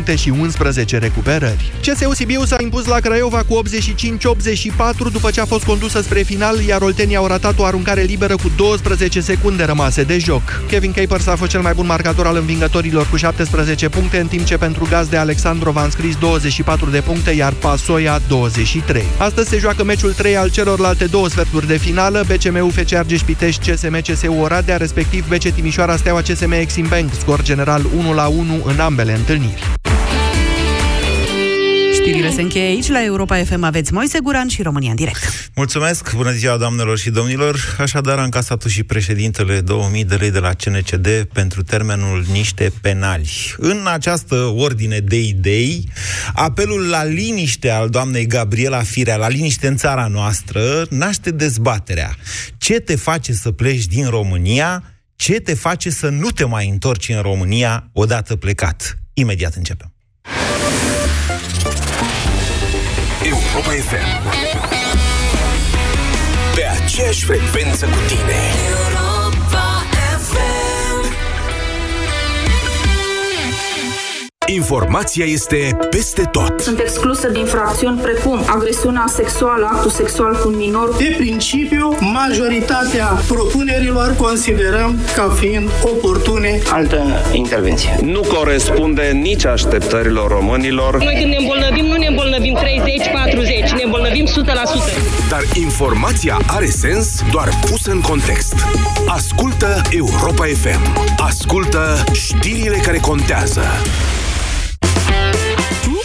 puncte și 11 recuperări. CSU Sibiu s-a impus la Craiova cu 85-84 după ce a fost condusă spre final, iar oltenii au ratat o aruncare liberă cu 12 secunde rămase de joc. Kevin Capers a fost cel mai bun marcator al învingătorilor cu 17 puncte, în timp ce pentru gazde Alexandrov a înscris 24 de puncte, iar Pasoia 23. Astăzi se joacă meciul 3 al celorlalte două sferturi de finală, BCM-ul FC Argeș-Pitești, CSM-CSU Oradea, respectiv BC Timișoara Steaua CSM Exim Bank, scor general 1-1 în ambele întâlniri. Știrile se încheie aici, la Europa FM aveți Moise Guran și România în direct. Mulțumesc, bună ziua doamnelor și domnilor. Așadar a încasat și președintele 2000 de lei de la CNCD pentru termenul niște penali. În această ordine de idei, apelul la liniște al doamnei Gabriela Firea, la liniște în țara noastră, naște dezbaterea. Ce te face să pleci din România? Ce te face să nu te mai întorci în România odată plecat? Imediat începem. Europa FM. Pe aceeași frecvență cu tine. Europa FM. Informația este peste tot. Sunt exclusă din infracțiuni precum agresiunea sexuală, actul sexual cu un minor. De principiu, majoritatea propunerilor considerăm ca fiind oportune. Altă intervenție. Nu corespunde nici așteptărilor românilor. Noi când ne îmbolnăvim, nu ne îmbolnăvim 30-40, ne îmbolnăvim 100%. Dar informația are sens doar pusă în context. Ascultă Europa FM. Ascultă știrile care contează.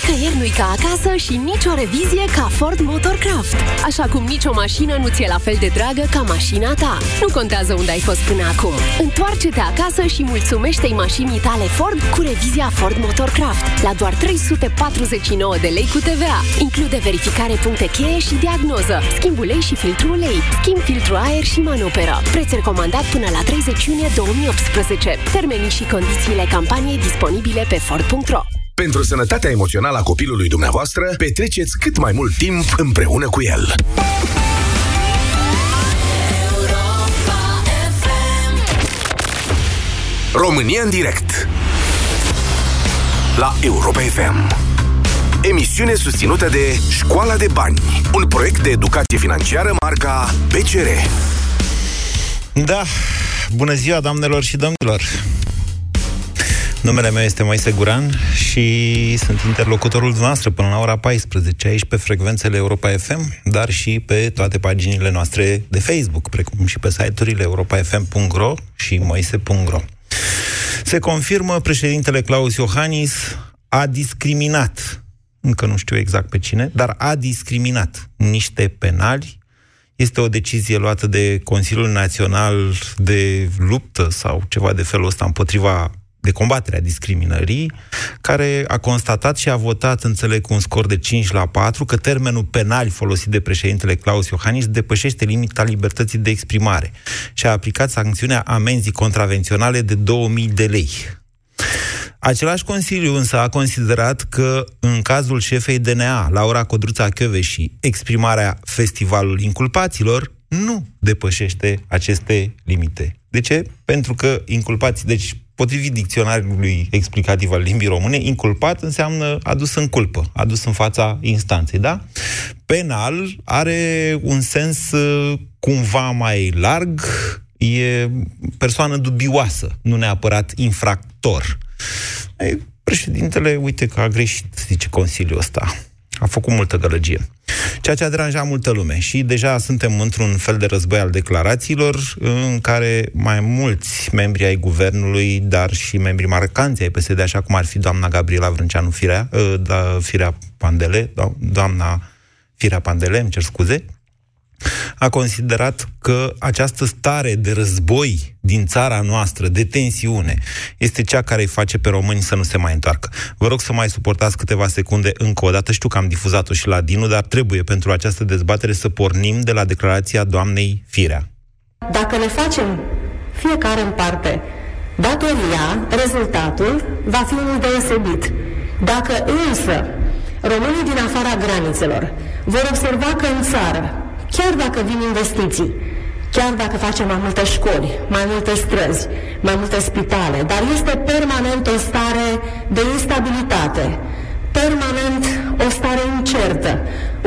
Nicăieri nu-i ca acasă și nicio revizie ca Ford Motorcraft. Așa cum nicio mașină nu ți-e la fel de dragă ca mașina ta. Nu contează unde ai fost până acum. Întoarce-te acasă și mulțumește-i mașinii tale Ford cu revizia Ford Motorcraft la doar 349 de lei cu TVA. Include verificare puncte cheie și diagnoză, schimb ulei și filtru ulei, schimb filtru aer și manoperă. Preț recomandat până la 30 iunie 2018. Termenii și condițiile campaniei disponibile pe Ford.ro. Pentru sănătatea emoțională a copilului dumneavoastră, petreceți cât mai mult timp împreună cu el. România în direct la Europa FM. Emisiune susținută de Școala de Bani, un proiect de educație financiară marca BCR. Da, bună ziua doamnelor și domnilor. Numele meu este Moise Guran și sunt interlocutorul dumneavoastră până la ora 14, aici pe frecvențele Europa FM, dar și pe toate paginile noastre de Facebook, precum și pe site-urile europafm.ro și moise.ro. Se confirmă, președintele Claus Iohannis a discriminat, încă nu știu exact pe cine, dar a discriminat niște penali. Este o decizie luată de Consiliul Național de Luptă sau ceva de felul ăsta împotriva de combaterea discriminării, care a constatat și a votat, înțeleg, cu un scor de 5-4, că termenul penal folosit de președintele Claus Iohannis depășește limita libertății de exprimare și a aplicat sancțiunea amenzii contravenționale de 2000 de lei. Același Consiliu însă a considerat că, în cazul șefei DNA, Laura Codruța Köveşi, exprimarea festivalului inculpaților nu depășește aceste limite. De ce? Pentru că inculpații, deci potrivit dicționarului explicativ al limbii române, inculpat înseamnă adus în culpă, adus în fața instanței, da? Penal are un sens cumva mai larg, e persoană dubioasă, nu neapărat infractor. Ei, președintele, uite că a greșit, zice Consiliul ăsta. A făcut multă gălăgie. Ceea ce a deranjat multă lume. Și deja suntem într-un fel de război al declarațiilor în care mai mulți membri ai guvernului, dar și membri marcanți ai PSD, așa cum ar fi doamna Gabriela Vrânceanu Firea, doamna Firea Pandele, îmi cer scuze, a considerat că această stare de război din țara noastră, de tensiune, este cea care îi face pe români să nu se mai întoarcă. Vă rog să mai suportați câteva secunde încă o dată. Știu că am difuzat-o și la Dinu, dar trebuie pentru această dezbatere să pornim de la declarația doamnei Firea. Dacă ne facem fiecare în parte datoria, rezultatul va fi unul deosebit. Dacă însă românii din afara granițelor vor observa că în țară, chiar dacă vin investiții, Chiar dacă facem mai multe școli, mai multe străzi, mai multe spitale, dar este permanent o stare de instabilitate, permanent o stare incertă,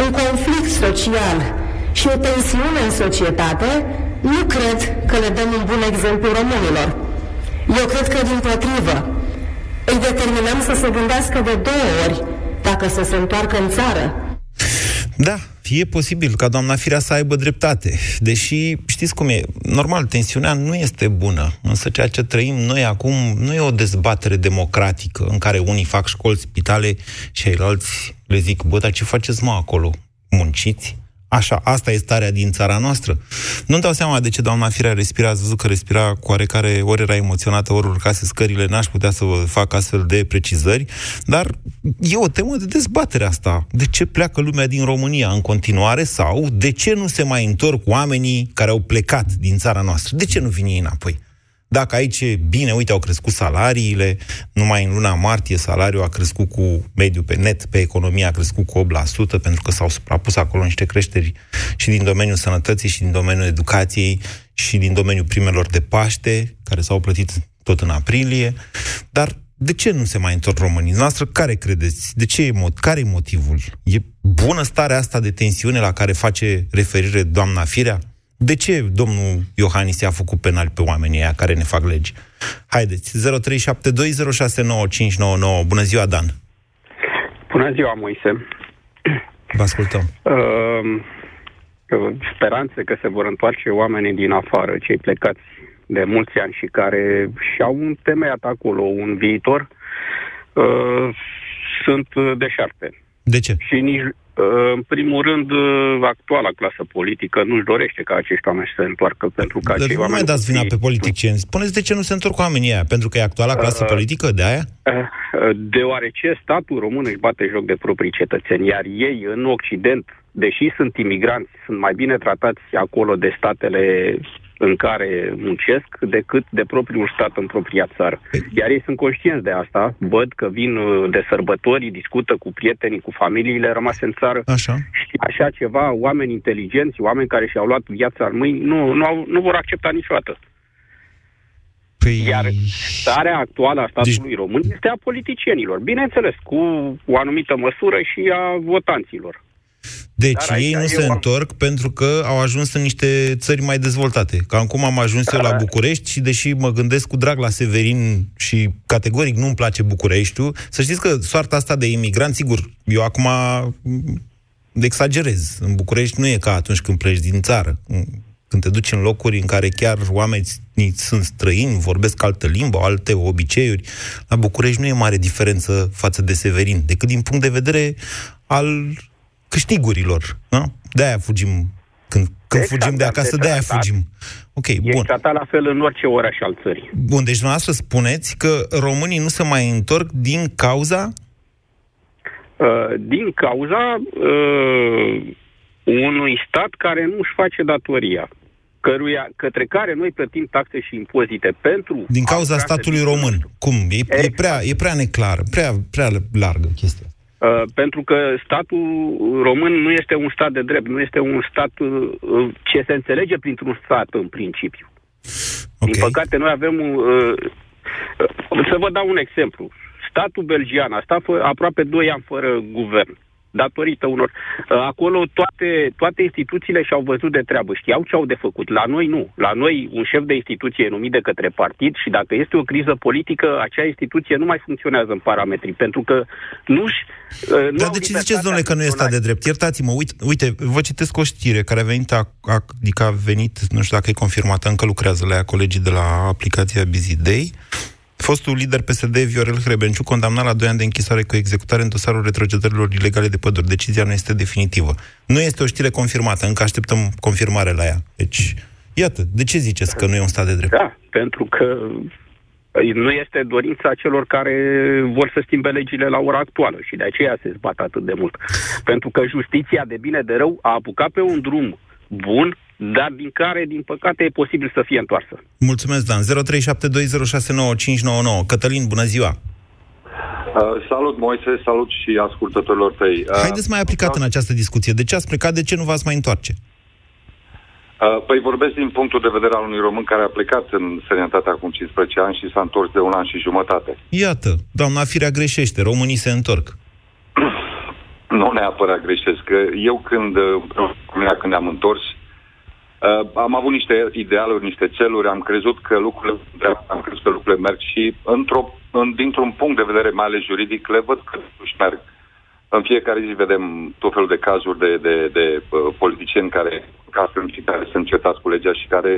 un conflict social și o tensiune în societate, nu cred că le dăm un bun exemplu românilor. Eu cred că, dimpotrivă, îi determinăm să se gândească de două ori dacă să se întoarcă în țară. Da, e posibil ca doamna Firea să aibă dreptate. Deși, știți cum e, normal, tensiunea nu este bună. Însă ceea ce trăim noi acum nu e o dezbatere democratică în care unii fac școli, spitale și alții le zic, bă, dar ce faceți, mă, acolo? Munciți? Așa, asta e starea din țara noastră. Nu-mi dau seama de ce doamna Firea respira, ați văzut că respira cu oarecare, ori era emoționată, ori urcase scările, n-aș putea să vă fac astfel de precizări, dar e o temă de dezbatere asta. De ce pleacă lumea din România în continuare sau de ce nu se mai întorc oamenii care au plecat din țara noastră? De ce nu vin ei înapoi? Dacă aici e bine, uite, au crescut salariile, numai în luna martie salariul a crescut cu mediul pe net, pe economie a crescut cu 8%, pentru că s-au suprapus acolo niște creșteri și din domeniul sănătății, și din domeniul educației, și din domeniul primelor de Paște, care s-au plătit tot în aprilie. Dar de ce nu se mai întorc românii? Noastră, care credeți? De ce care e motivul? E bună starea asta de tensiune la care face referire doamna Firea? De ce domnul Iohannis i-a făcut penal pe oamenii aia care ne fac legi? Haideți, 0372069599. Bună ziua, Dan! Bună ziua, Moise! Vă ascultăm! Speranțe că se vor întoarce oamenii din afară, cei plecați de mulți ani și care și-au întemeiat acolo un viitor, sunt deșarte. De ce? Și nici... În primul rând, actuala clasă politică nu-și dorește ca acești oameni să se întoarcă, pentru că acești oameni... Nu mai dați vina pe politicieni. Spuneți de ce nu se întorc oamenii aia? Pentru că e actuala clasă politică de aia? Deoarece statul român își bate joc de proprii cetățeni, iar ei, în Occident, deși sunt imigranți, sunt mai bine tratați acolo de statele în care muncesc decât de propriul stat în propria țară. Iar ei sunt conștienți de asta, văd că vin de sărbători, discută cu prietenii, cu familiile rămase în țară. Așa. Și așa ceva, oameni inteligenți, oameni care și-au luat viața în mâini, nu vor accepta niciodată. Iar starea actuală a statului român este a politicienilor, bineînțeles, cu o anumită măsură și a votanților. Deci ei nu se întorc pentru că au ajuns în niște țări mai dezvoltate. Cam cum am ajuns eu la București și deși mă gândesc cu drag la Severin și categoric nu-mi place Bucureștiul, să știți că soarta asta de imigranți, sigur, eu acum exagerez. În București nu e ca atunci când pleci din țară. Când te duci în locuri în care chiar oamenii sunt străini, vorbesc altă limbă, alte obiceiuri, la București nu e mare diferență față de Severin, decât din punct de vedere al... câștigurilor, nu? De-aia fugim. Când exact, fugim de acasă, de-aia fugim. Ok, bun. E tratat la fel în orice oraș al țării. Bun, deci dumneavoastră spuneți că românii nu se mai întorc din cauza? Din cauza unui stat care nu își face datoria, către care noi plătim taxe și impozite pentru... Din cauza statului român. Cum? E prea neclară, prea largă chestia. Pentru că statul român nu este un stat de drept, nu este un stat ce se înțelege printr-un stat în principiu. Okay. Din păcate, noi avem... Să vă dau un exemplu. Statul belgian a stat aproape 2 ani fără guvern, datorită unor... Acolo toate instituțiile și-au văzut de treabă, știau ce au de făcut. La noi nu. La noi un șef de instituție e numit de către partid și dacă este o criză politică, acea instituție nu mai funcționează în parametri, pentru că nu-și... Dar de ce ziceți, domnule, că nu e stat de drept? Iertați-mă, uite, vă citesc o știre care a venit, nu știu dacă e confirmată, încă lucrează la ea colegii de la aplicația Busy Day. Fostul lider PSD, Viorel Hrebenciu, condamnat la 2 ani de închisoare cu executare în dosarul retrocedărilor ilegale de păduri. Decizia nu este definitivă. Nu este o știre confirmată, încă așteptăm confirmare la ea. Deci, iată, de ce ziceți că nu e un stat de drept? Da, pentru că nu este dorința celor care vor să schimbe legile la ora actuală și de aceea se zbat atât de mult. Pentru că justiția, de bine de rău, a apucat pe un drum bun, dar din care, din păcate, e posibil să fie întoarsă. Mulțumesc, Dan. 0372069599. Cătălin, bună ziua! Salut, Moise, salut și ascultătorilor tăi. Haideți mai aplicat în această discuție. De ce ați plecat, de ce nu v-ați mai întoarce? Păi vorbesc din punctul de vedere al unui român care a plecat în străinătate acum 15 ani și s-a întors de un an și jumătate. Iată, doamna Firea greșește, românii se întorc. Nu neapărat greșesc. Eu când ne-am întors, am avut niște idealuri, niște țeluri, am crezut că lucrurile merg și dintr-un punct de vedere mai ales juridic le văd că își merg. În fiecare zi vedem tot felul de cazuri de politicieni care sunt certați cu legea și care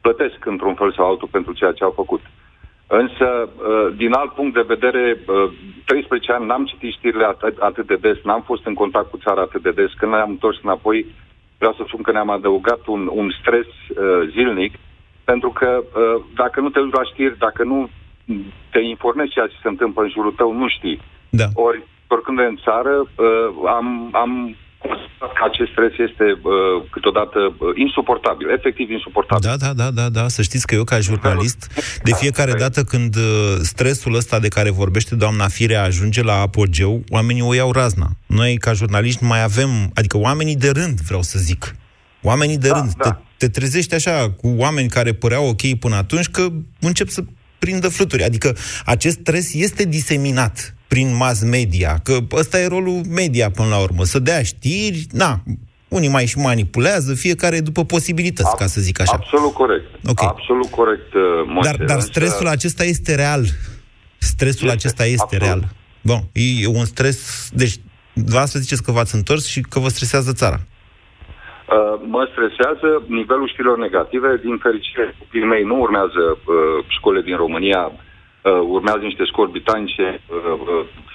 plătesc într-un fel sau altul pentru ceea ce au făcut. Însă, din alt punct de vedere, 13 ani n-am citit știrile atât de des, n-am fost în contact cu țara atât de des. Când ne-am întors înapoi, vreau să spun că ne-am adăugat un stres zilnic, pentru că dacă nu te duci la știri, dacă nu te informezi ceea ce se întâmplă în jurul tău, nu știi. Da. Ori, oricând în țară, am constatat că acest stres este câteodată insuportabil, efectiv insuportabil. Da, să știți că eu, ca jurnalist, de fiecare dată când stresul ăsta de care vorbește doamna Firea ajunge la apogeu, oamenii o iau razna. Noi, ca jurnaliști, mai avem, adică oamenii de rând, vreau să zic. Oamenii de rând. Da. Te trezești așa cu oameni care păreau ok până atunci, că încep să prindă fluturi. Adică acest stres este diseminat prin mass media, că ăsta e rolul media până la urmă, să dea știri, unii mai și manipulează, fiecare după posibilități, ca să zic așa. Absolut corect. Okay. Absolut corect, Moise. Dar stresul acesta este real. Real. Bun, e un stres, deci să ziceți că v-ați întors și că vă stresează țara. Mă stresează nivelul știrilor negative. Din fericire, copiii mei nu urmează școle din România, urmează niște școli britanice,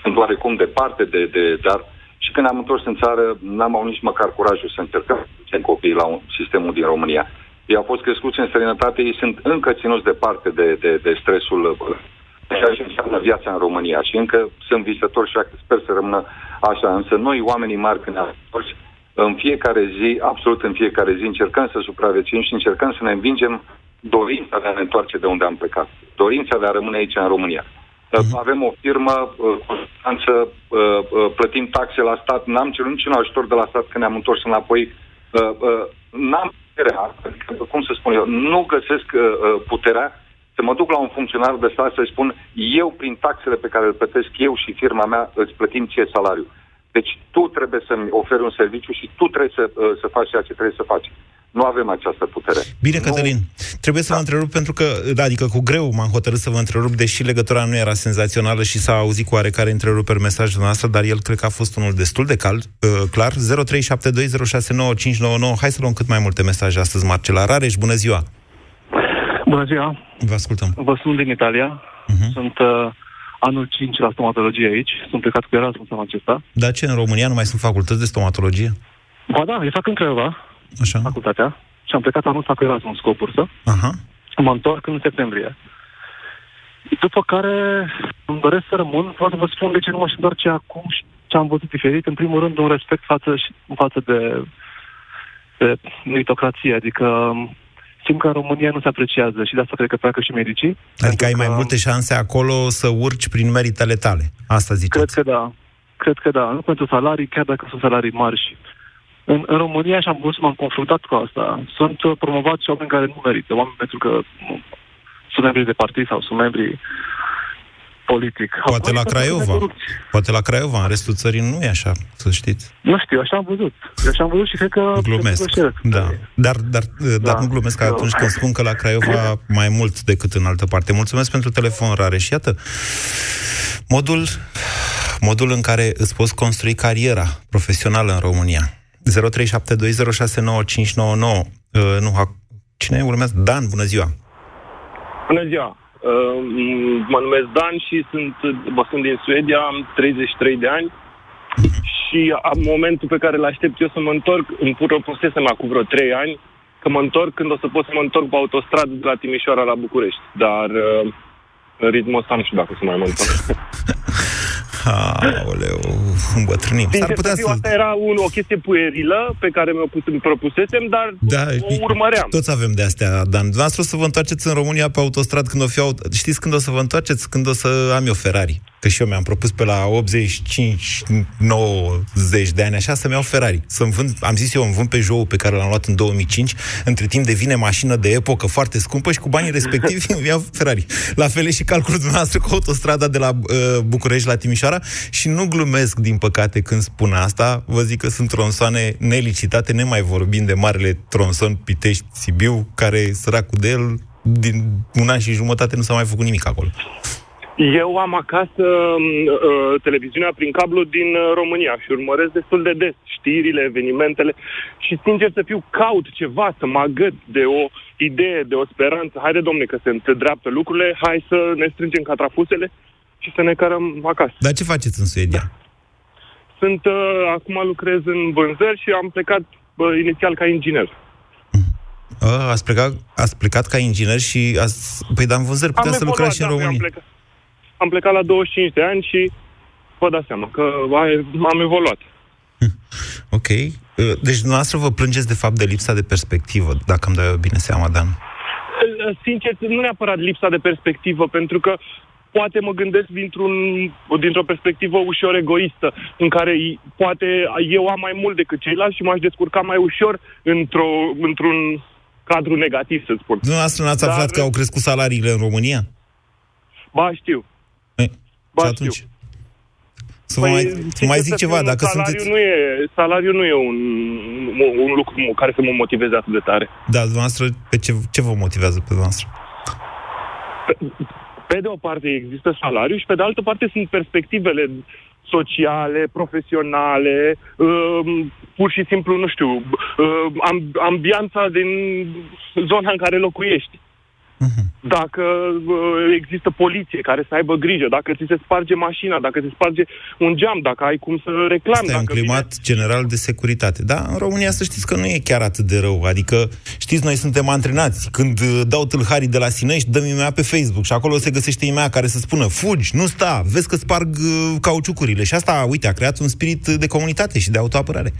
sunt oarecum departe dar și când am întors în țară n-am avut nici măcar curajul să încercăm copiii la sistemul din România. Ei au fost crescuți în străinătate, ei sunt încă ținuți departe de stresul ceea ce înseamnă viața în România și încă sunt visători și sper să rămână așa, însă noi oamenii mari când ne-am întors, în fiecare zi, absolut în fiecare zi încercăm să supraviețuim și încercăm să ne învingem dorința de a ne întoarce de unde am plecat, dorința de a rămâne aici în România. Avem o firmă, plătim taxe la stat, n-am cerut niciun ajutor de la stat când ne-am întors înapoi. N-am puterea, cum să spun eu, nu găsesc puterea să mă duc la un funcționar de stat să-i spun eu prin taxele pe care le plătesc eu și firma mea îți plătim ție salariul. Deci tu trebuie să-mi oferi un serviciu și tu trebuie să faci ceea ce trebuie să faci. Nu avem această putere. Bine, Cătălin, trebuie să vă întrerup pentru că, adică cu greu m-am hotărât să vă întrerup, deși legătura nu era senzațională și s-a auzit cu oarecare întreruperi mesajul noastră, dar el cred că a fost unul destul de clar. 0372069599. Hai să luăm cât mai multe mesaje astăzi, Marcela. Rareș, bună ziua! Bună ziua! Vă ascultăm. Vă sunt din Italia. Sunt anul 5 la stomatologie aici. Sunt plecat cu Erasmus anul acesta. Dar ce, în România nu mai sunt facultăți de stomatologie? Ba da, le fac în Craiova. Așa. Facultatea. Și am plecat anul ăsta cu Erasmus, cu o bursă. Aha. Mă întorc în septembrie. După care îmi doresc să rămân. Vreau să vă spun de ce nu mă întorc acum și ce am văzut diferit. În primul rând, un respect față de meritocrație. Adică simt că în România nu se apreciază și de asta cred că pleacă și medicii. Adică ai mai multe șanse acolo să urci prin meritele tale. Asta ziceți. Cred că da. Nu pentru salarii, chiar dacă sunt salarii mari și... În România, și am văzut, m-am confruntat cu asta, sunt promovați și oameni care nu merită, oameni pentru că sunt membri de partid sau sunt membri politic. Poate la Craiova. Poate la Craiova, în restul țării nu e așa, să știți. Nu știu, așa am văzut. Așa am văzut și cred că... Glumesc, da. Dar nu glumesc atunci când spun că la Craiova mai mult decât în altă parte. Mulțumesc pentru telefon, Rare. Și iată, modul în care îți poți construi cariera profesională în România. 0372069599. Cine urmează? Dan, bună ziua! Bună ziua! Mă numesc Dan și sunt din Suedia, am 33 de ani și am momentul pe care îl aștept eu să mă întorc, îmi propusesem acum vreo 3 ani că mă întorc când o să pot să mă întorc pe autostradă de la Timișoara la București, dar în ritmul ăsta nu știu dacă să mai mă întorc. Aoleu, îmbătrânim. Asta era o chestie puerilă pe care mi-o propusesem, dar o urmăream. Toți avem de astea, Dan. Vreau să vă întoarceți în România pe autostradă când o fi... Știți când o să vă întoarceți? Când o să am eu Ferrari. că și eu mi-am propus pe la 85-90 de ani așa să-mi iau Ferrari. Să-mi vând, am zis eu, îmi vând Peugeot-ul pe care l-am luat în 2005, între timp devine mașină de epocă foarte scumpă și cu banii respectivi îmi iau Ferrari. La fel e și calculul dumneavoastră cu autostrada de la București la Timișoara și nu glumesc, din păcate, când spun asta, vă zic că sunt tronsoane nelicitate, nemai vorbind de marele tronson Pitești-Sibiu, care, săracul de el, din un an și jumătate nu s-a mai făcut nimic acolo. Eu am acasă televiziunea prin cablu din România și urmăresc destul de des știrile, evenimentele și, sincer să fiu, caut ceva, să mă agăț de o idee, de o speranță. Haide, domne, că se îndreaptă lucrurile, hai să ne strângem catrafusele și să ne cărăm acasă. Dar ce faceți în Suedia? Sunt, acum lucrez în vânzări și am plecat inițial ca inginer. Ați plecat ca inginer și ați... Păi, dar în vânzări putea să lucrați și în România. Am plecat la 25 de ani și vă dați seama că am evoluat. Ok. Deci dumneavoastră vă plângeți de fapt de lipsa de perspectivă, dacă îmi dai bine seama, Dan. Sincer, nu neapărat lipsa de perspectivă, pentru că poate mă gândesc dintr-o perspectivă ușor egoistă, în care poate eu am mai mult decât ceilalți și m-aș descurca mai ușor într-un cadru negativ, să spun. Dumneavoastră n-ați aflat că au crescut salariile în România? Ba, știu. Atunci? Să mai zic ceva, dacă sunteți... Salariul nu e un lucru care să mă motiveze atât de tare. Da, dumneavoastră, pe ce vă motivează pe dumneavoastră? Pe de o parte există salariul și pe de altă parte sunt perspectivele sociale, profesionale, pur și simplu, nu știu, ambianța din zona în care locuiești. Dacă există poliție care să aibă grijă, dacă ți se sparge mașina, dacă ți se sparge un geam, dacă ai cum să reclami. Este un climat general de securitate. Da, în România să știți că nu e chiar atât de rău. Adică, știți, noi suntem antrenați. Când dau tâlharii de la Sinești, dăm IMEA pe Facebook și acolo se găsește IMEA care să spună: fugi, nu sta, vezi că sparg cauciucurile. Și asta, uite, a creat un spirit de comunitate și de autoapărare.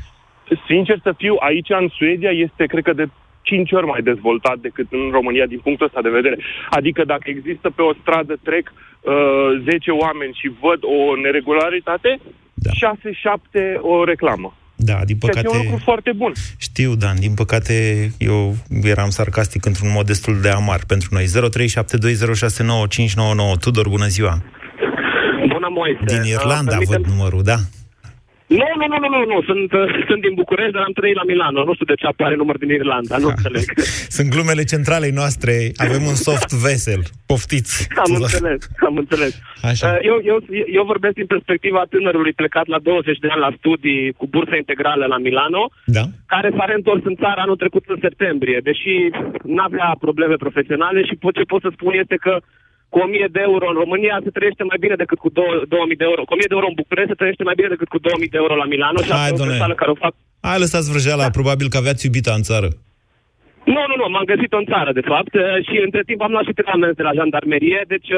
Sincer să fiu, aici în Suedia este, cred că, de 5 ori mai dezvoltat decât în România din punctul ăsta de vedere. Adică dacă există pe o stradă, trec 10 oameni și văd o neregularitate, da, 6-7 o reclamă. Da, din păcate... E un lucru foarte bun. Știu, Dan, din păcate eu eram sarcastic într-un mod destul de amar pentru noi. 0372069599. Tudor, bună ziua! Bună, Moise! Din Irlanda văd numărul, da? Nu, sunt din București, dar am trăit la Milano. Nu știu de ce apare număr din Irlanda, nu înțeleg. Sunt glumele centralei noastre, avem un soft vesel, poftiți. Am înțeles. Așa. Eu vorbesc din perspectiva tânărului plecat la 20 de ani la studii cu bursă integrală la Milano, da, care s-a reîntors în țară anul trecut în septembrie, deși n-avea probleme profesionale și ce pot să spun este că cu 1.000 de euro în România se trăiește mai bine decât cu 2.000 de euro. Cu 1.000 de euro în București se trăiește mai bine decât cu 2.000 de euro la Milano. Și asta e o sală care o fac... Hai, lăsați vrăjeala, da, probabil că aveați iubita în țară. Nu, m-am găsit-o în țară, de fapt, și între timp am luat și 3 amenzi de la jandarmerie, deci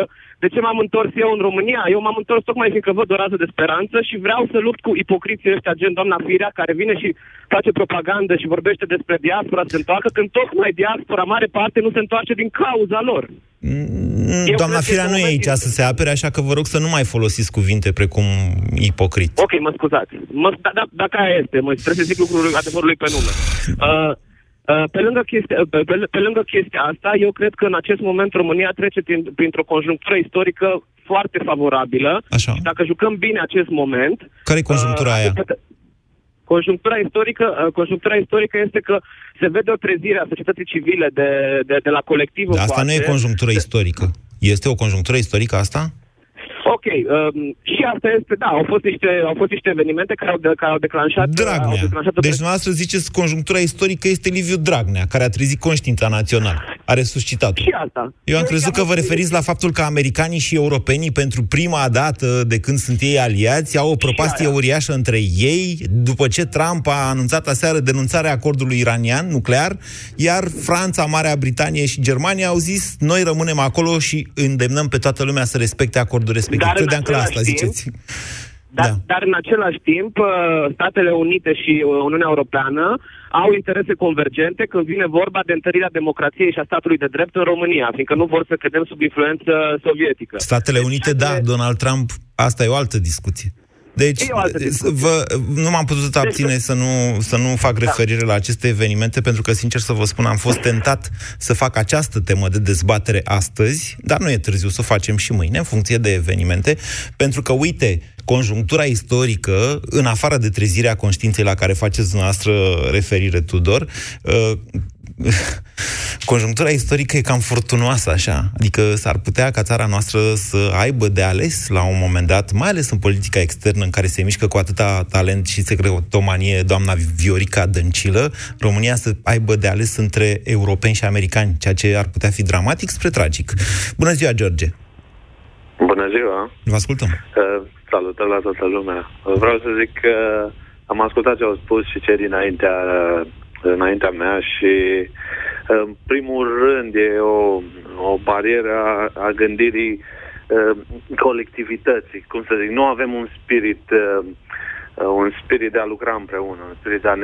de ce m-am întors eu în România? Eu m-am întors tocmai fiindcă văd o rază de speranță și vreau să lupt cu ipocriții ăștia, gen doamna Firea, care vine și face propagandă și vorbește despre diaspora, se întoarcă, când tocmai diaspora, mare parte, nu se întoarce din cauza lor. Doamna Firea nu e aici să se apere, așa că vă rog să nu mai folosiți cuvinte precum ipocrit. Ok, mă scuzați. Dacă aia este, trebuie să zic lucrul adevărului pe nume. Pe lângă chestia asta, eu cred că în acest moment România trece printr-o conjunctură istorică foarte favorabilă. Așa. Și dacă jucăm bine acest moment... Care e conjunctura aia? Conjunctura istorică este că se vede o trezire a societății civile de la colectivul... Dar asta nu e conjunctură istorică. Este o conjunctură istorică asta? Ok, și asta este, da, au fost niște evenimente care au declanșat... Dragnea. Deci noastră ziceți conjunctura istorică este Liviu Dragnea, care a trezit conștiința națională, a resuscitat-o. Și asta. Eu am crezut că vă referiți la faptul că americanii și europenii, pentru prima dată de când sunt ei aliați, au o prăpastie uriașă între ei, după ce Trump a anunțat aseară denunțarea acordului iranian nuclear, iar Franța, Marea Britanie și Germania au zis: noi rămânem acolo și îndemnăm pe toată lumea să respecte acordul respectiv. Dar în același timp, Statele Unite și Uniunea Europeană au interese convergente când vine vorba de întărirea democrației și a statului de drept în România, fiindcă nu vor să cădem sub influență sovietică. Statele Unite, da, Donald Trump, asta e o altă discuție. Deci, nu m-am putut abține să nu fac referire la aceste evenimente, pentru că, sincer să vă spun, am fost tentat să fac această temă de dezbatere astăzi, dar nu e târziu să o facem și mâine, în funcție de evenimente, pentru că, uite, conjunctura istorică, în afară de trezirea conștiinței la care faceți dumneavoastră referire, Tudor, conjunctura istorică e cam furtunoasă, așa. Adică s-ar putea ca țara noastră să aibă de ales la un moment dat, mai ales în politica externă, în care se mișcă cu atâta talent și secretomanie doamna Viorica Dăncilă, România să aibă de ales între europeni și americani, ceea ce ar putea fi dramatic spre tragic. Bună ziua, George! Bună ziua! Vă ascultăm! Salutări la toată lumea! Vreau să zic că am ascultat ce au spus și cei dinaintea mea și, în primul rând, e o barieră a gândirii colectivității. Cum să zic, nu avem un spirit de a lucra împreună, un spirit de a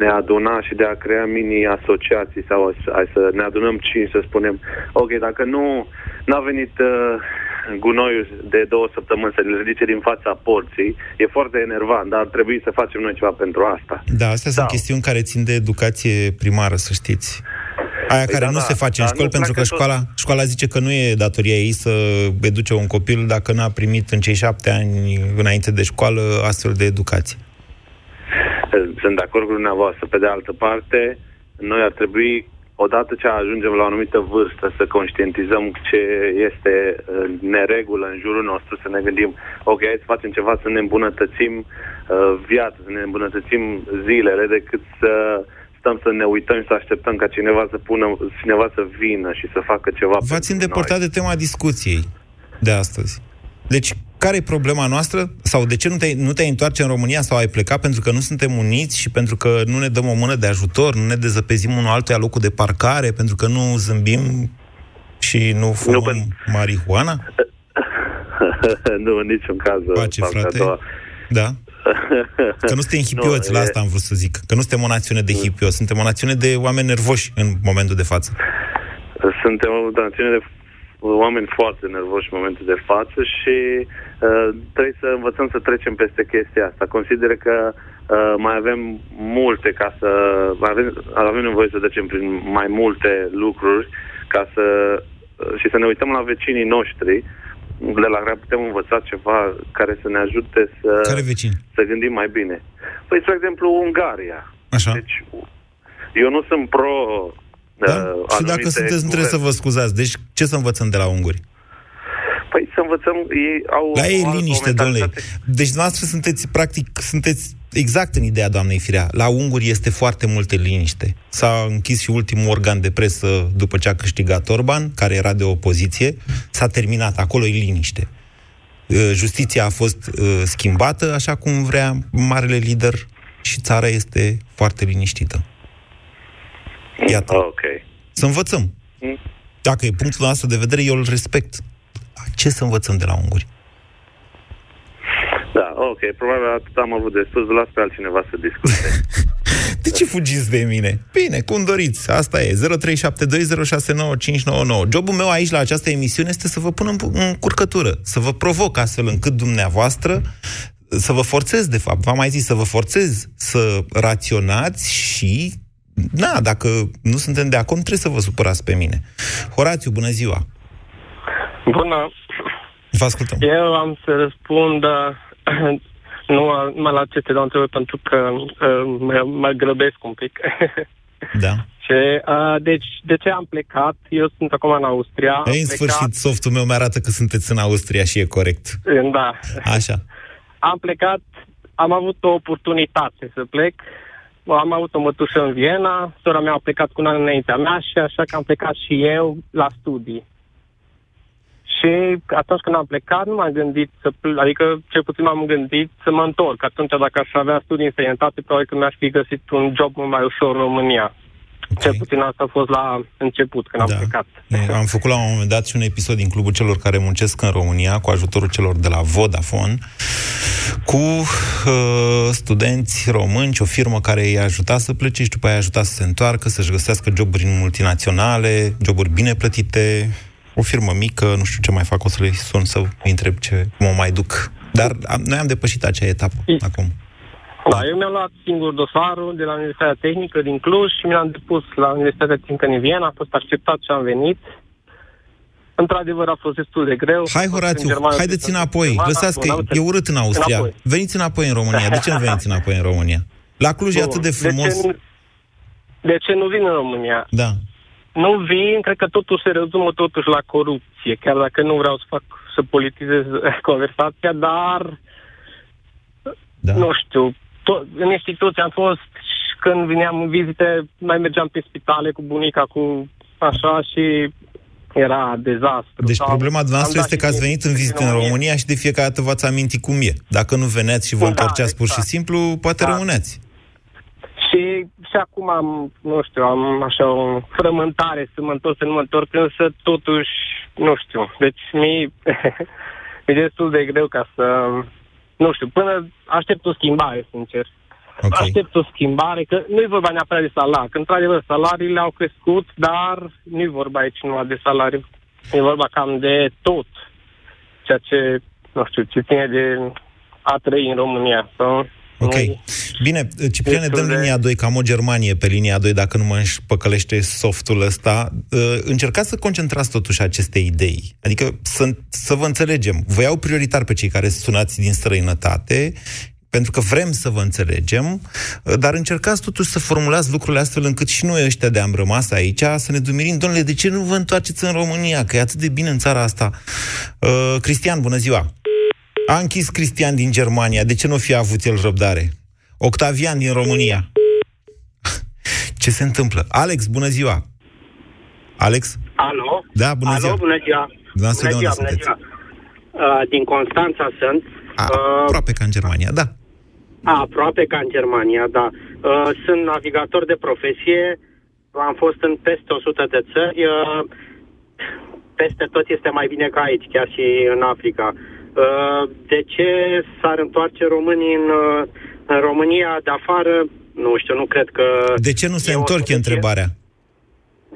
ne aduna și de a crea mini-asociații sau să ne adunăm cinci, să spunem, ok, dacă n-a venit gunoiul de 2 săptămâni să le ridice din fața porții, e foarte enervant, dar ar trebui să facem noi ceva pentru asta. Da, astea sunt chestiuni care țin de educație primară, să știți. Aia care nu se face în școli, pentru că școala zice că nu e datoria ei să educe un copil dacă n-a primit în cei 7 ani înainte de școală astfel de educație. Sunt de acord cu dumneavoastră. Pe de altă parte, noi ar trebui, odată ce ajungem la o anumită vârstă, să conștientizăm ce este neregulă în jurul nostru, să ne gândim, ok, hai să facem ceva, să ne îmbunătățim viața, să ne îmbunătățim zilele, decât să stăm să ne uităm și să așteptăm ca cineva să vină și să facă ceva. V-ați îndepărtat de tema discuției de astăzi. Deci, care e problema noastră? Sau de ce nu te-ai întoarce în România sau ai plecat? Pentru că nu suntem uniți și pentru că nu ne dăm o mână de ajutor, nu ne dezăpezim unul altuia locul de parcare, pentru că nu zâmbim și nu fumăm marihuana? Nu, în niciun caz. Pace, frate. Da. Că nu suntem hipioți, la asta am vrut să zic. Că nu suntem o națiune de hipioți, suntem o națiune de oameni nervoși în momentul de față. Suntem o națiune de oameni foarte nervoși în momentul de față și trebuie să învățăm să trecem peste chestia asta. Consider că mai avem multe ca să... Avem nevoie să trecem prin mai multe lucruri ca să... și să ne uităm la vecinii noștri de la care putem învăța ceva care să ne ajute să gândim mai bine. Păi, spre exemplu, Ungaria. Așa. Deci, eu nu sunt pro... Da? Și dacă sunteți, nu trebuie să vă scuzați. Deci ce să învățăm de la unguri? Păi să învățăm, ei au... La ei liniște, domnule. Deci noastră sunteți, practic, sunteți exact în ideea doamnei Firea. La unguri este foarte multă liniște. S-a închis și ultimul organ de presă după ce a câștigat Orban, care era de opoziție. S-a terminat, acolo e liniște. Justiția a fost schimbată așa cum vrea marele lider și țara este foarte liniștită. Iată. Okay. Să învățăm. Dacă e punctul ăsta de vedere, eu îl respect. Ce să învățăm de la unguri? Da, ok. Probabil atât am avut de spus. Las pe altcineva să discute. De ce fugiți de mine? Bine, cum doriți. Asta e. 0372069599. Jobul meu aici, la această emisiune, este să vă pun în curcătură. Să vă provoc astfel încât dumneavoastră să vă forțez, de fapt. V-am mai zis, să vă forțez să raționați și... Da, dacă nu suntem de acord, trebuie să vă supărați pe mine. Horațiu, bună ziua! Bună! Vă ascultăm. Eu am să răspund nu la aceste două întrebări, pentru că mă grăbesc un pic. Da. Deci, de ce am plecat? Eu sunt acum în Austria. Ei, în sfârșit, softul meu mi-arată că sunteți în Austria și e corect. Da. Așa. Am plecat, am avut o oportunitate să plec. Am avut o mătușă în Viena, sora mea a plecat cu un an înaintea mea și așa că am plecat și eu la studii. Și atunci când am plecat, nu m-am gândit adică cel puțin m-am gândit să mă întorc. Atunci, dacă aș avea studii în străinătate, probabil că mi-aș fi găsit un job mult mai ușor în România. Cel puțin asta a fost la început, când am plecat. Am făcut la un moment dat și un episod din Clubul celor care muncesc în România, cu ajutorul celor de la Vodafone, cu studenți români, o firmă care i-a ajutat să plece și după aia i-a ajutat să se întoarcă, să-și găsească joburi multinaționale, joburi bine plătite, o firmă mică, nu știu ce mai fac, o să le sun să îi întreb cum o mai duc. Dar noi am depășit acea etapă acum. Da, eu mi-am luat singur dosarul de la Universitatea Tehnică din Cluj și mi-l-am depus la Universitatea Tehnică din Viena, a fost acceptat și am venit. Într-adevăr a fost destul de greu. Hai, Horațiu, haideți înapoi, lăsați că e urât în Austria. Înapoi. Veniți înapoi în România. De ce nu veniți înapoi în România? La Cluj e atât de frumos. De ce nu vin în România? Da. Nu vin, cred că totul se rezumă totuși la corupție, chiar dacă nu vreau să politizez conversația, dar nu știu. În instituție am fost și când veneam în vizite, mai mergeam pe spitale cu bunica, cu așa și era dezastru. Deci problema dumneavoastră este că ați venit în vizite în România și de fiecare dată v-ați amintit cum e. Dacă nu veneați și vă întorceați pur și simplu, poate rămâneți. Și acum am așa o frământare să mă întorc, să nu mă întorc, însă totuși, nu știu. Deci mi-e destul de greu ca să... Nu știu, până aștept o schimbare, sincer. Okay. Aștept o schimbare, că nu-i vorba neapărat de salarii. Că, într-adevăr, salariile au crescut, dar nu-i vorba aici numai de salarii. E vorba cam de tot. Ceea ce, nu știu, ce ține de a trăi în România. Sau ok. Bine, Cipriane, dăm linia 2, cam o Germanie pe linia 2, dacă nu mă păcălește softul ăsta. Încercați să concentrați totuși aceste idei. Adică să vă înțelegem. Vă iau prioritar pe cei care sunați din străinătate, pentru că vrem să vă înțelegem, dar încercați totuși să formulați lucrurile astfel încât și noi ăștia de am rămas aici să ne dumirim. Domnule, de ce nu vă întoarceți în România? Că e atât de bine în țara asta. Cristian, bună ziua! A închis Cristian din Germania. De ce nu fi avut el răbdare? Octavian din România. Ce se întâmplă? Alex, bună ziua! Alex? Alo? Da, bună ziua! Alo, bună ziua! Bună ziua. Din Constanța sunt. Aproape ca în Germania, da. Aproape ca în Germania, da. Sunt navigator de profesie. Am fost în peste 100 de țări. Peste tot este mai bine ca aici, chiar și în Africa. De ce s-ar întoarce românii în România de afară? Nu știu, nu cred că... De ce nu se întorc, e întrebarea.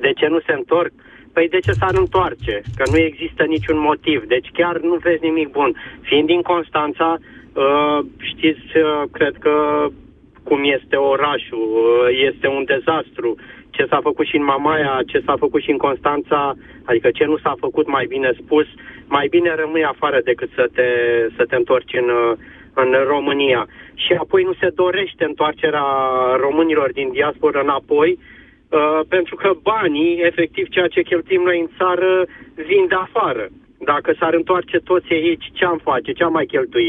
De ce nu se întorc? Păi de ce s-ar întoarce? Că nu există niciun motiv. Deci chiar nu vezi nimic bun. Fiind din Constanța, știți, cred că cum este orașul, este un dezastru. Ce s-a făcut și în Mamaia, ce s-a făcut și în Constanța, adică ce nu s-a făcut, mai bine spus, mai bine rămâi afară decât să te întorci în România. Și apoi nu se dorește întoarcerea românilor din diaspora înapoi, pentru că banii, efectiv, ceea ce cheltuim noi în țară, vin de afară. Dacă s-ar întoarce toți aici, ce am face, ce am mai cheltui?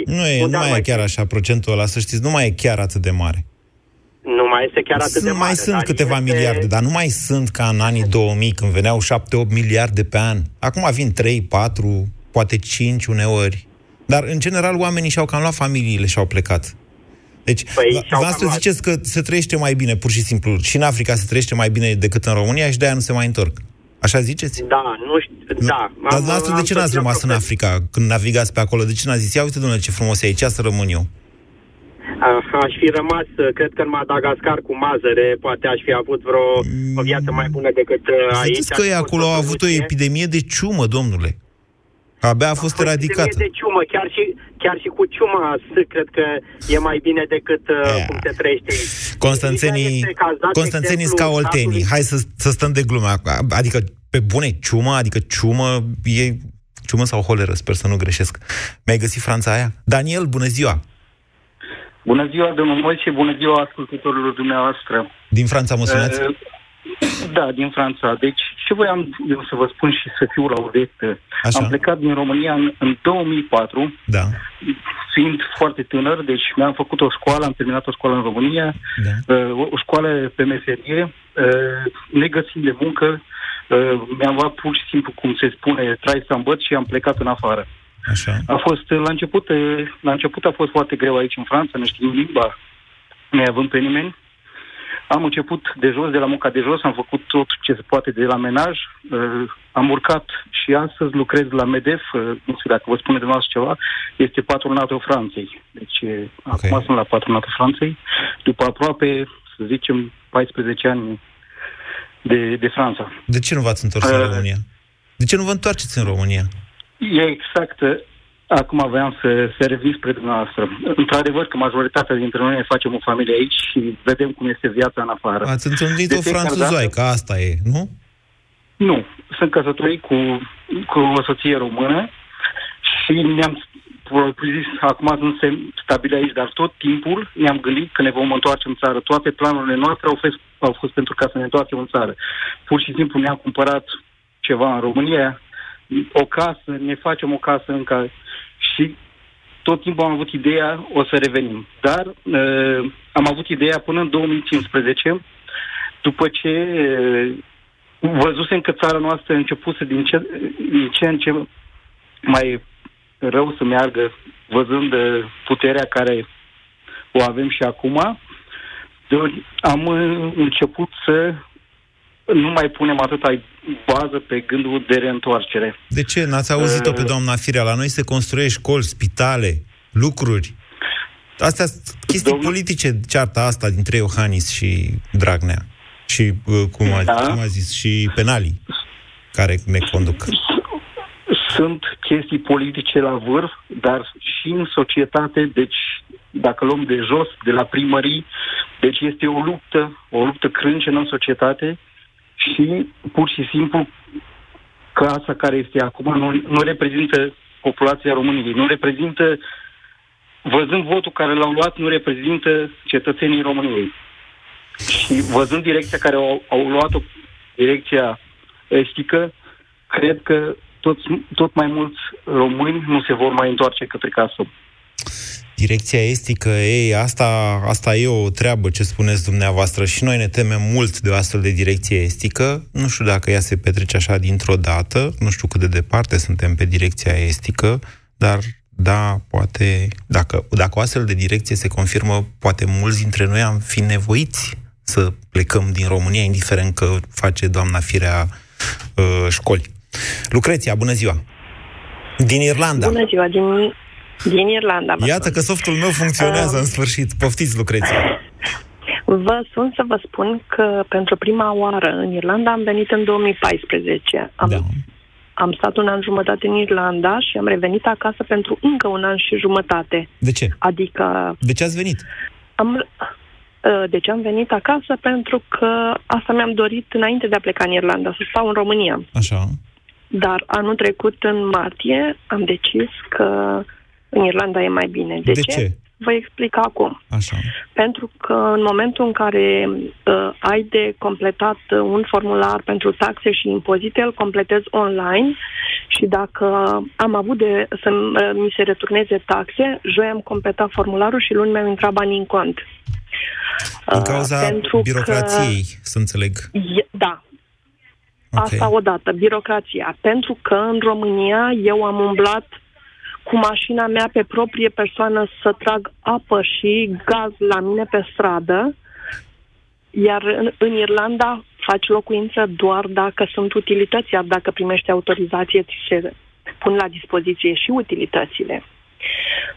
Nu mai e chiar așa procentul ăla, să știți, nu mai e chiar atât de mare. Nu mai este chiar atât de mare. Mai sunt câteva miliarde, dar nu mai sunt ca în anii 2000, când veneau 7-8 miliarde pe an. Acum vin 3, 4, poate 5 uneori. Dar, în general, oamenii și-au cam luat familiile și-au plecat. Deci, dumneavoastră ziceți că se trăiește mai bine, pur și simplu. Și în Africa se trăiește mai bine decât în România și de-aia nu se mai întorc. Așa ziceți? Da, nu știu, da. Dar dumneavoastră, de ce n-ați rămas în Africa când navigați pe acolo? De ce n-ați zis, ia uite, domnule, ce frumos e aici, să rămân eu? Aș fi rămas, cred că în Madagascar cu mazăre, poate aș fi avut o viață mai bună decât aici. Ziceți că acolo au avut o epidemie de ciumă, domnule. Abia a fost eradicată. Epidemie de ciumă, chiar și cu ciuma, cred că e mai bine decât cum te trăiește aici. Constanțenii sunt ca oltenii. Hai să stăm de glumă. Adică, pe bune, ciuma, adică ciumă, e ciumă sau holeră, sper să nu greșesc. Mi-ai găsit Franța aia? Daniel, bună ziua! Bună ziua, domnul Moise, bună ziua ascultătorilor dumneavoastră. Din Franța mă sunați? Da, din Franța. Deci, ce voiam eu să vă spun și să fiu la obiect. Am plecat din România în 2004, fiind foarte tânăr, deci mi-am făcut o școală, am terminat o școală în România, o școală pe meserie, negăsind de muncă, mi-am luat pur și simplu, cum se spune, trai să învăț și am plecat în afară. Așa. A fost la început a fost foarte greu aici în Franța, ne știm limba, ne avem pe nimeni. Am început de jos, de la munca de jos, am făcut tot ce se poate de la menaj, am urcat și astăzi lucrez la MEDEF, nu știu dacă vă spune de noastră ceva, este patronatul Franței. Deci okay. Acum sunt la patronatul Franței, după aproape, să zicem, 14 ani de Franța. De ce nu v-ați întors în România? De ce nu vă întoarceți în România? E exact... Acum aveam să serviți spre dumneavoastră. Într-adevăr că majoritatea dintre noi ne facem o familie aici și vedem cum este viața în afară. Ați întâlnit o franțuzoaică, asta e, nu? Nu. Sunt căsătorit cu o soție română și ne-am zis, acum nu suntem stabili aici, dar tot timpul ne-am gândit că ne vom întoarce în țară. Toate planurile noastre au fost pentru ca să ne întoarcem în țară. Pur și simplu ne-am cumpărat ceva în România, o casă, ne facem o casă încă și tot timpul am avut ideea, o să revenim. Dar am avut ideea până în 2015, după ce văzusem că țara noastră a început să din ce în ce mai rău să meargă, văzând puterea care o avem și acum, am început să nu mai punem atâta bază pe gândul de reîntoarcere. De ce? N-ați auzit-o pe doamna Firea? La noi se construiesc școli, spitale, lucruri. Astea sunt chestii politice, cearta asta dintre Iohannis și Dragnea. Și, cum a zis, și penalii care ne conduc. Sunt chestii politice la vârf, dar și în societate, deci dacă luăm de jos, de la primării, deci este o luptă crâncenă în societate. Și, pur și simplu, clasa care este acum nu reprezintă populația României, nu reprezintă, văzând votul care l-au luat, nu reprezintă cetățenii României. Și văzând direcția care au luat-o, direcția estică, cred că tot mai mulți români nu se vor mai întoarce către casă. Direcția estică, asta e o treabă ce spuneți dumneavoastră și noi ne temem mult de o astfel de direcție estică. Nu știu dacă ea se petrece așa dintr-o dată, nu știu cât de departe suntem pe direcția estică, dar da, poate, dacă o astfel de direcție se confirmă, poate mulți dintre noi am fi nevoiți să plecăm din România, indiferent că face doamna Firea școli. Lucreția, bună ziua! Din Irlanda! Bună ziua, din Irlanda. Iată că softul meu funcționează în sfârșit. Poftiți, Lucreția. Vă sun să vă spun că pentru prima oară în Irlanda am venit în 2014. Am stat un an jumătate în Irlanda și am revenit acasă pentru încă un an și jumătate. De ce? Adică... De ce ați venit? Deci am venit acasă pentru că asta mi-am dorit înainte de a pleca în Irlanda, să stau în România. Așa. Dar anul trecut, în martie, am decis că în Irlanda e mai bine. De ce? Vă explic acum. Așa. Pentru că în momentul în care ai de completat un formular pentru taxe și impozite, îl completez online și dacă am avut de să mi se returneze taxe, joi am completat formularul și luni mi-au intrat banii în cont. În cauza birocrației, să înțeleg. Da. Okay. Asta odată, birocrația. Pentru că în România eu am umblat cu mașina mea pe proprie persoană să trag apă și gaz la mine pe stradă, iar în Irlanda faci locuință doar dacă sunt utilități, iar dacă primești autorizație, ți se pun la dispoziție și utilitățile.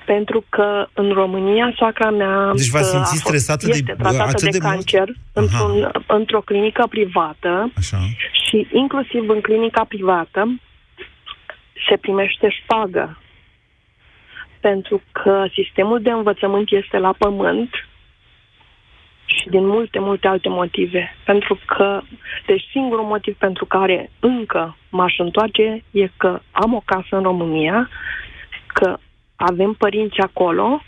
Pentru că în România soacra mea este tratată de cancer într-o clinică privată. Așa. Și inclusiv în clinica privată se primește șpagă. Pentru că sistemul de învățământ este la pământ și din multe alte motive. Pentru că, deci singurul motiv pentru care încă m-aș întoarce e că am o casă în România, că avem părinți acolo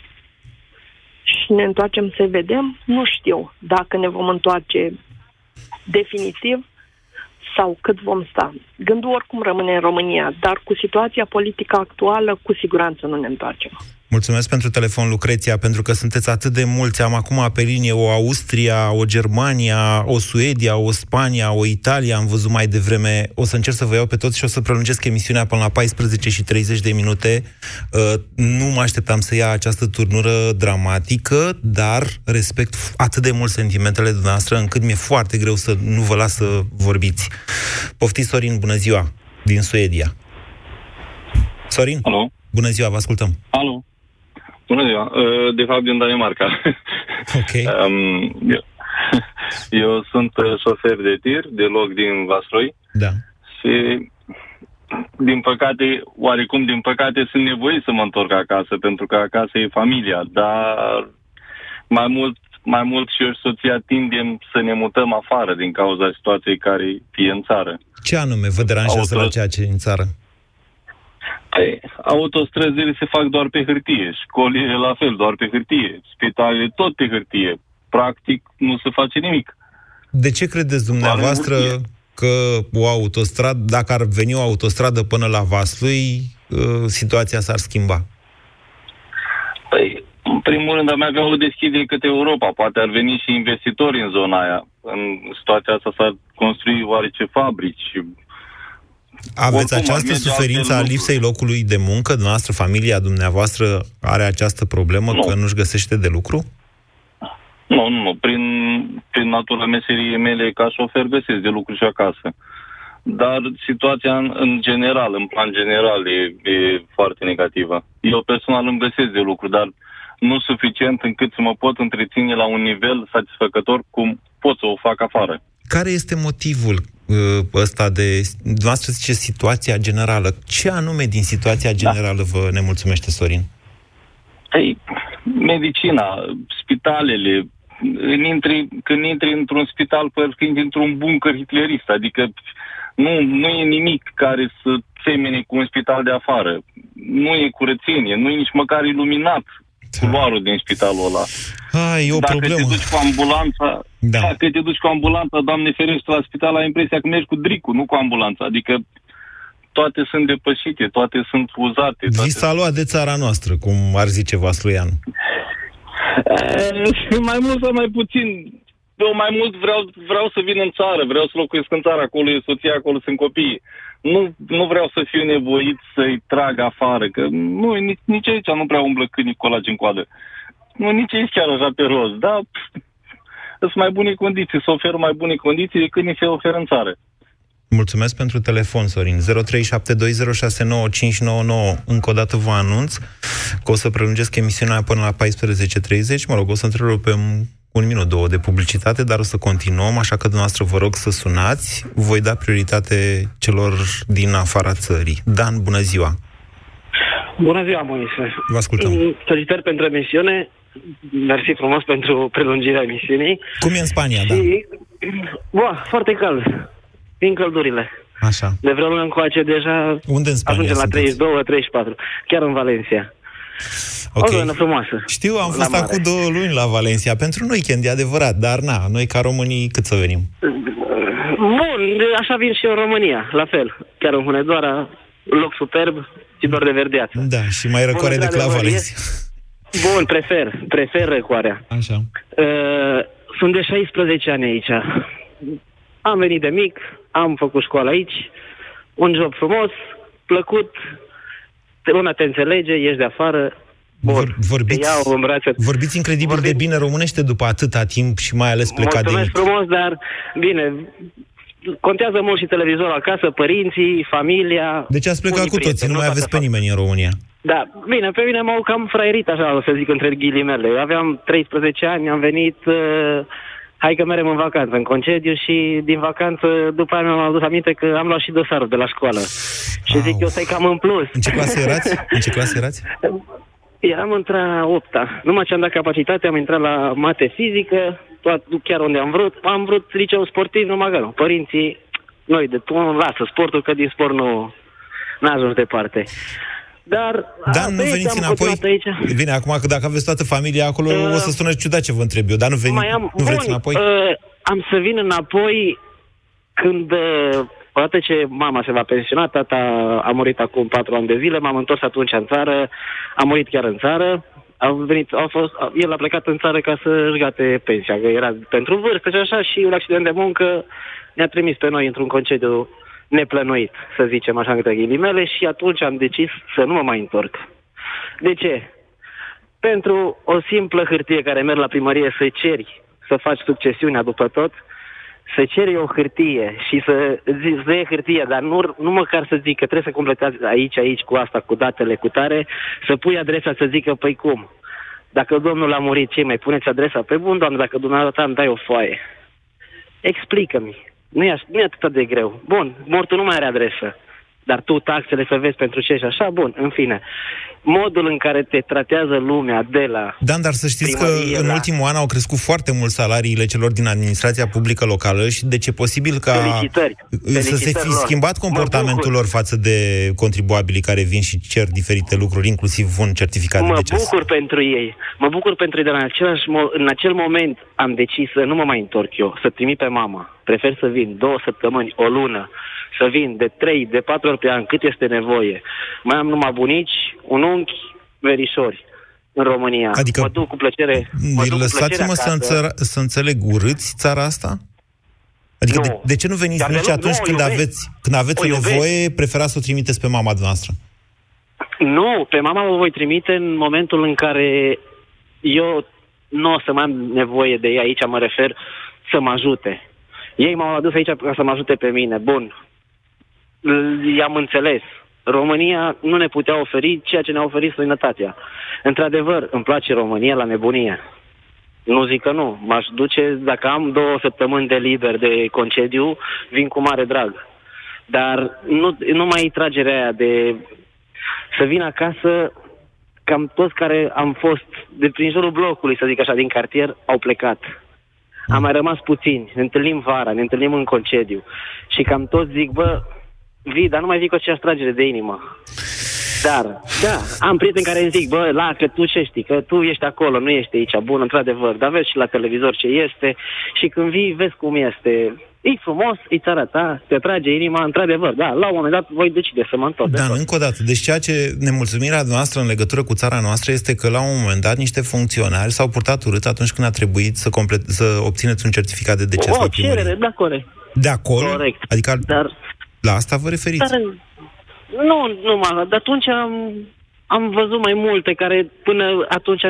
și ne întoarcem să vedem. Nu știu dacă ne vom întoarce definitiv sau cât vom sta. Gândul oricum rămâne în România, dar cu situația politică actuală, cu siguranță nu ne întoarcem. Mulțumesc pentru telefon, Lucreția, pentru că sunteți atât de mulți. Am acum pe linie o Austria, o Germania, o Suedia, o Spania, o Italia, am văzut mai devreme. O să încerc să vă iau pe toți și o să prelungesc emisiunea până la 14:30. Nu mă așteptam să ia această turnură dramatică, dar respect atât de mult sentimentele dumneavoastră, încât mi-e foarte greu să nu vă las să vorbiți. Poftiți, Sorin, bună ziua, din Suedia. Sorin? Alo? Bună ziua, vă ascultăm. Alo? Bună ziua, de fapt din Danemarca. Ok. Eu sunt șofer de tir, de loc din Vaslui. Da. Și din păcate, oarecum din păcate, sunt nevoit să mă întorc acasă, pentru că acasă e familia, dar mai mult și eu și soția tindem să ne mutăm afară din cauza situației care e în țară. Ce anume vă deranjează la ceea ce e în țară? Autostrăzile se fac doar pe hârtie, școlile la fel, doar pe hârtie, spitalele tot pe hârtie. Practic nu se face nimic. De ce credeți dumneavoastră că o autostradă, dacă ar veni o autostradă până la Vaslui, situația s-ar schimba? Păi, în primul rând, am avea o deschidere către Europa. Poate ar veni și investitori în zona aia. În situația asta s-ar construi oarece fabrici. Aveți această suferință a lipsei locului de muncă? Dumneavoastră, familia dumneavoastră are această problemă că nu-și găsește de lucru? Nu. Prin natura meseriei mele ca șofer găsesc de lucru și acasă. Dar situația în general, în plan general, e foarte negativă. Eu personal îmi găsesc de lucru, dar nu suficient încât să mă pot întreține la un nivel satisfăcător cum pot să o fac afară. Care este motivul ăsta de, dumneavoastră zice, situația generală? Ce anume din situația generală vă nemulțumește, Sorin? Ei, medicina, spitalele, când intri într-un spital, parcă intri într-un bunker hitlerist, adică nu e nimic care să semene cu un spital de afară. Nu e curățenie, nu e nici măcar iluminat culoarul din spitalul ăla. E o problemă. Dacă te duci cu ambulanța, Doamne ferește, la spital ai impresia că mergi cu dricul, nu cu ambulanța. Adică toate sunt depășite, toate sunt uzate. Vi s-a luat de țara noastră, cum ar zice Vasluianu. Mai mult sau mai puțin. Eu mai mult vreau să vin în țară, vreau să locuiesc în țară, acolo e soția, acolo sunt copiii. Nu vreau să fiu nevoit să-i trag afară, că nu, nici aici nu prea umblă câinii cu colagi în coadă. Nu, nici aici chiar așa pe rost, dar sunt mai bune condiții, să oferă mai bune condiții decât ni se oferă în țară. Mulțumesc pentru telefon, Sorin. 0372069599. Încă o dată vă anunț că o să prelungesc emisiunea până la 14:30. Mă rog, o să întrerupem un minut, două de publicitate, dar o să continuăm, așa că dumneavoastră vă rog să sunați. Voi da prioritate celor din afara țării. Dan, bună ziua! Bună ziua, Moise! Vă ascultăm! Felicitări pentru emisiune, mersi frumos pentru prelungirea emisiunii. Cum e în Spania, da? Bă, foarte cald, din căldurile. Așa. De vreo lună încoace deja unde în Spania ajungem la 32-34, chiar în Valencia. Okay. O zonă frumoasă. Știu, am fost acum 2 luni la Valencia. Pentru un weekend, e adevărat, dar na, noi ca românii cât să venim? Bun, așa vin și în România, la fel. Chiar în Hunedoara, loc superb și doar de verdeață. Da, și mai răcoare decât la Valencia. Bun, prefer răcoarea. Așa. Sunt de 16 ani aici. Am venit de mic, am făcut școală aici, un job frumos, plăcut, lumea te înțelege, ești de afară. Bun, vorbiți incredibil de bine românește după atâta timp și mai ales plecat de mic. Mulțumesc frumos, dar bine, contează mult și televizorul acasă, părinții, familia. Deci ați plecat cu toții, nu mai aveți pe nimeni în România. Da, bine, pe mine m-au cam fraierit, așa să zic, între ghilimele. Eu aveam 13 ani, am venit, hai că merem în vacanță, în concediu, și din vacanță, după aia mi-am adus aminte că am luat și dosarul de la școală. Și zic, eu stai cam în plus. În ce clasă erați? Eram într-a 8-a. Numai ce am dat capacitate, am intrat la mate fizică, chiar unde am vrut. Am vrut liceul sportiv, numai că nu. Părinții, noi de pun, lasă sportul, că din sport nu ajungi departe. Dar nu veniți înapoi? Bine, acum că dacă aveți toată familia acolo, o să sună ciudat ce vă întreb eu, dar nu vreți înapoi? Am să vin înapoi când odată ce mama se va pensiona, tata a murit acum 4 ani de zile, m-am întors atunci în țară, am murit chiar în țară, el a plecat în țară ca să-și gate pensia, că era pentru vârstă și așa, și un accident de muncă ne-a trimis pe noi într-un concediu neplănuit, să zicem așa, între ghilimele, și atunci am decis să nu mă mai întorc. De ce? Pentru o simplă hârtie care merg la primărie să ceri, să faci succesiunea după tot, să ceri o hârtie și să iei hârtia, dar nu măcar să zic că trebuie să completați aici, cu asta, cu datele, cu tare, să pui adresa să zică, păi cum? Dacă domnul a murit, ce mai puneți adresa? Pe bun, doamne, dacă dumneavoastră îmi dai o foaie, explică-mi. Nu e atât de greu. Bun, mortul nu mai are adresă. Dar tu taxele să vezi pentru ce și așa, bun, în fine. Modul în care te tratează lumea de la... Dan, dar să știți că în ultimul an au crescut foarte mult salariile celor din administrația publică locală și deci e posibil ca să se fi schimbat comportamentul lor față de contribuabilii care vin și cer diferite lucruri, inclusiv un certificat de deces. Mă bucur pentru ei, dar în acel moment am decis să nu mă mai întorc eu, să trimit pe mama. Prefer să vin 2 săptămâni, o lună, să vin de 3, de 4 ori pe an, cât este nevoie. Mai am numai bunici, un unchi, verișori în România. Adică mă duc cu plăcere. Lăsați-mă să înțeleg, urâți țara asta? Adică de ce nu veniți nici atunci când aveți o nevoie, preferați să o trimiteți pe mama noastră? Nu, pe mama o voi trimite în momentul în care eu nu o să mai am nevoie de ea, aici mă refer, să mă ajute. Ei m-au adus aici ca să mă ajute pe mine. Bun, i-am înțeles. România nu ne putea oferi ceea ce ne-a oferit străinătatea. Într-adevăr, îmi place România la nebunie. Nu zic că nu. M-aș duce, dacă am 2 săptămâni de liber, de concediu, vin cu mare drag. Dar nu mai e tragerea aia de să vin acasă. Cam toți care am fost de prin jurul blocului, să zic așa, din cartier, au plecat. Am mai rămas puțini, ne întâlnim vara, ne întâlnim în concediu. Și cam toți zic, bă, vii, dar nu mai vii cu aceeași tragere de inimă. Dar, da, am prieteni care îmi zic, bă, că tu ce știi, că tu ești acolo, nu ești aici, bun, într-adevăr, dar vezi și la televizor ce este. Și când vii, vezi cum este. E frumos, e țara ta, te trage inima, într-adevăr, da, la un moment dat voi decide să mă întorc. Dan, încă o dată, deci ceea ce nemulțumirea noastră în legătură cu țara noastră este că la un moment dat niște funcționari s-au purtat urât atunci când a trebuit să obțineți un certificat de deces la primărie. O cerere, da, corect. De acolo? Corect. Adică dar, la asta vă referiți? Dar, nu, de atunci am văzut mai multe care până atunci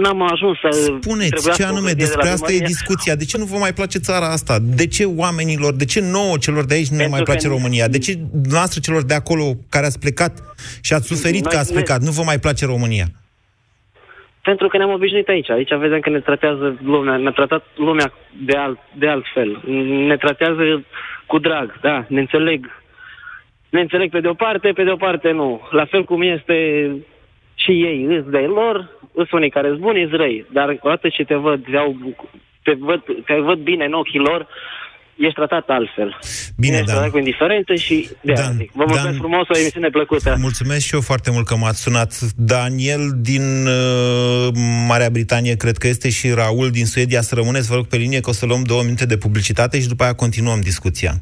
n-am ajuns să... Spuneți ce anume, despre asta e discuția. De ce nu vă mai place țara asta? De ce oamenilor, de ce nouă celor de aici nu mai place România? De ce noastră celor de acolo care ați plecat și ați suferit că ați plecat, nu vă mai place România? Pentru că ne-am obișnuit aici. Aici vedem că ne tratează lumea, ne-a tratat lumea de altfel. Ne tratează cu drag, da, ne înțeleg. Ne înțeleg pe de-o parte nu. La fel cum este și ei, îți de-ai lor, îți unii care-s buni, îți răi. Dar odată ce te văd bine în ochii lor, ești tratat altfel. Bine, ești tratat cu indiferență și de Dan, zic. Vă mulțumesc frumos, o emisiune plăcută. Mulțumesc și eu foarte mult că m-ați sunat. Daniel din Marea Britanie, cred că este, și Raul din Suedia. Să rămâneți, vă rog, pe linie, că o să luăm 2 minute de publicitate și după aia continuăm discuția.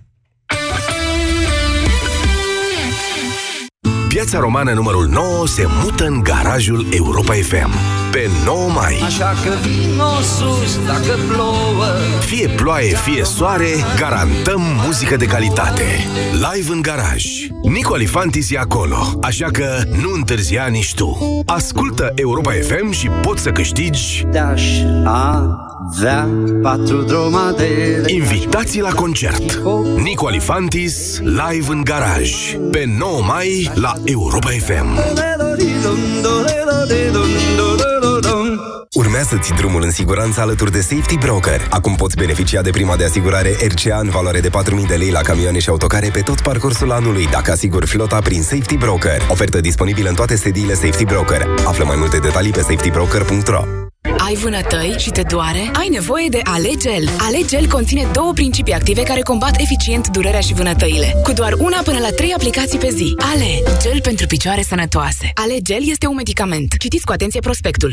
Piața Romană numărul 9 se mută în garajul Europa FM. Pe 9 mai. Așa că vino sus dacă plouă. Fie ploaie, fie soare, garantăm muzică de calitate. Live în garaj. Nicu Alifantis e acolo, așa că nu întârzia nici tu. Ascultă Europa FM și poți să câștigi... Dash A... Da, 4 dromadele. Invitații la concert Nicu Alifantis, live în garaj. Pe 9 mai la Europa FM. Urmează-ți drumul în siguranță alături de Safety Broker. Acum poți beneficia de prima de asigurare RCA în valoare de 4.000 de lei la camioane și autocare pe tot parcursul anului, dacă asiguri flota prin Safety Broker. Ofertă disponibilă în toate sediile Safety Broker. Află mai multe detalii pe safetybroker.ro. Ai vânătăi și te doare? Ai nevoie de Alegel. Alegel conține 2 principii active care combat eficient durerea și vânătăile, cu doar 1 până la 3 aplicații pe zi. Alegel pentru picioare sănătoase. Alegel este un medicament. Citiți cu atenție prospectul.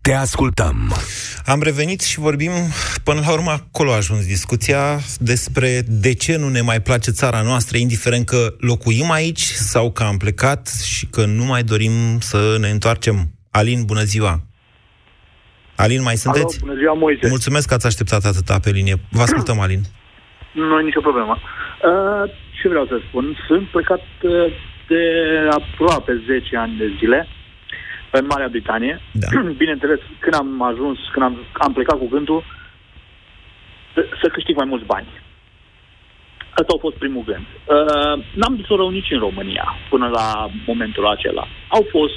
Te ascultăm. Am revenit și vorbim, până la urmă acolo a ajuns discuția, despre de ce nu ne mai place țara noastră, indiferent că locuim aici sau că am plecat și că nu mai dorim să ne întoarcem. Alin, bună ziua! Alin, mai sunteți? Alo, bună ziua, Moise! Mulțumesc că ați așteptat atâta pe linie. Vă ascultăm, Alin. Nu e nicio problemă. Ce vreau să spun? Sunt plecat de aproape 10 ani de zile în Marea Britanie. Da. Bineînțeles, când am ajuns, când am plecat cu gândul să câștig mai mulți bani. Ăsta a fost primul gând. N-am dus-o rău nici în România până la momentul acela. Au fost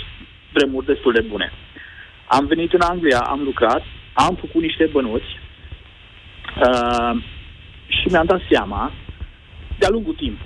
vremuri destul de bune. Am venit în Anglia, am lucrat, am făcut niște bănuți și mi-am dat seama de-a lungul timpului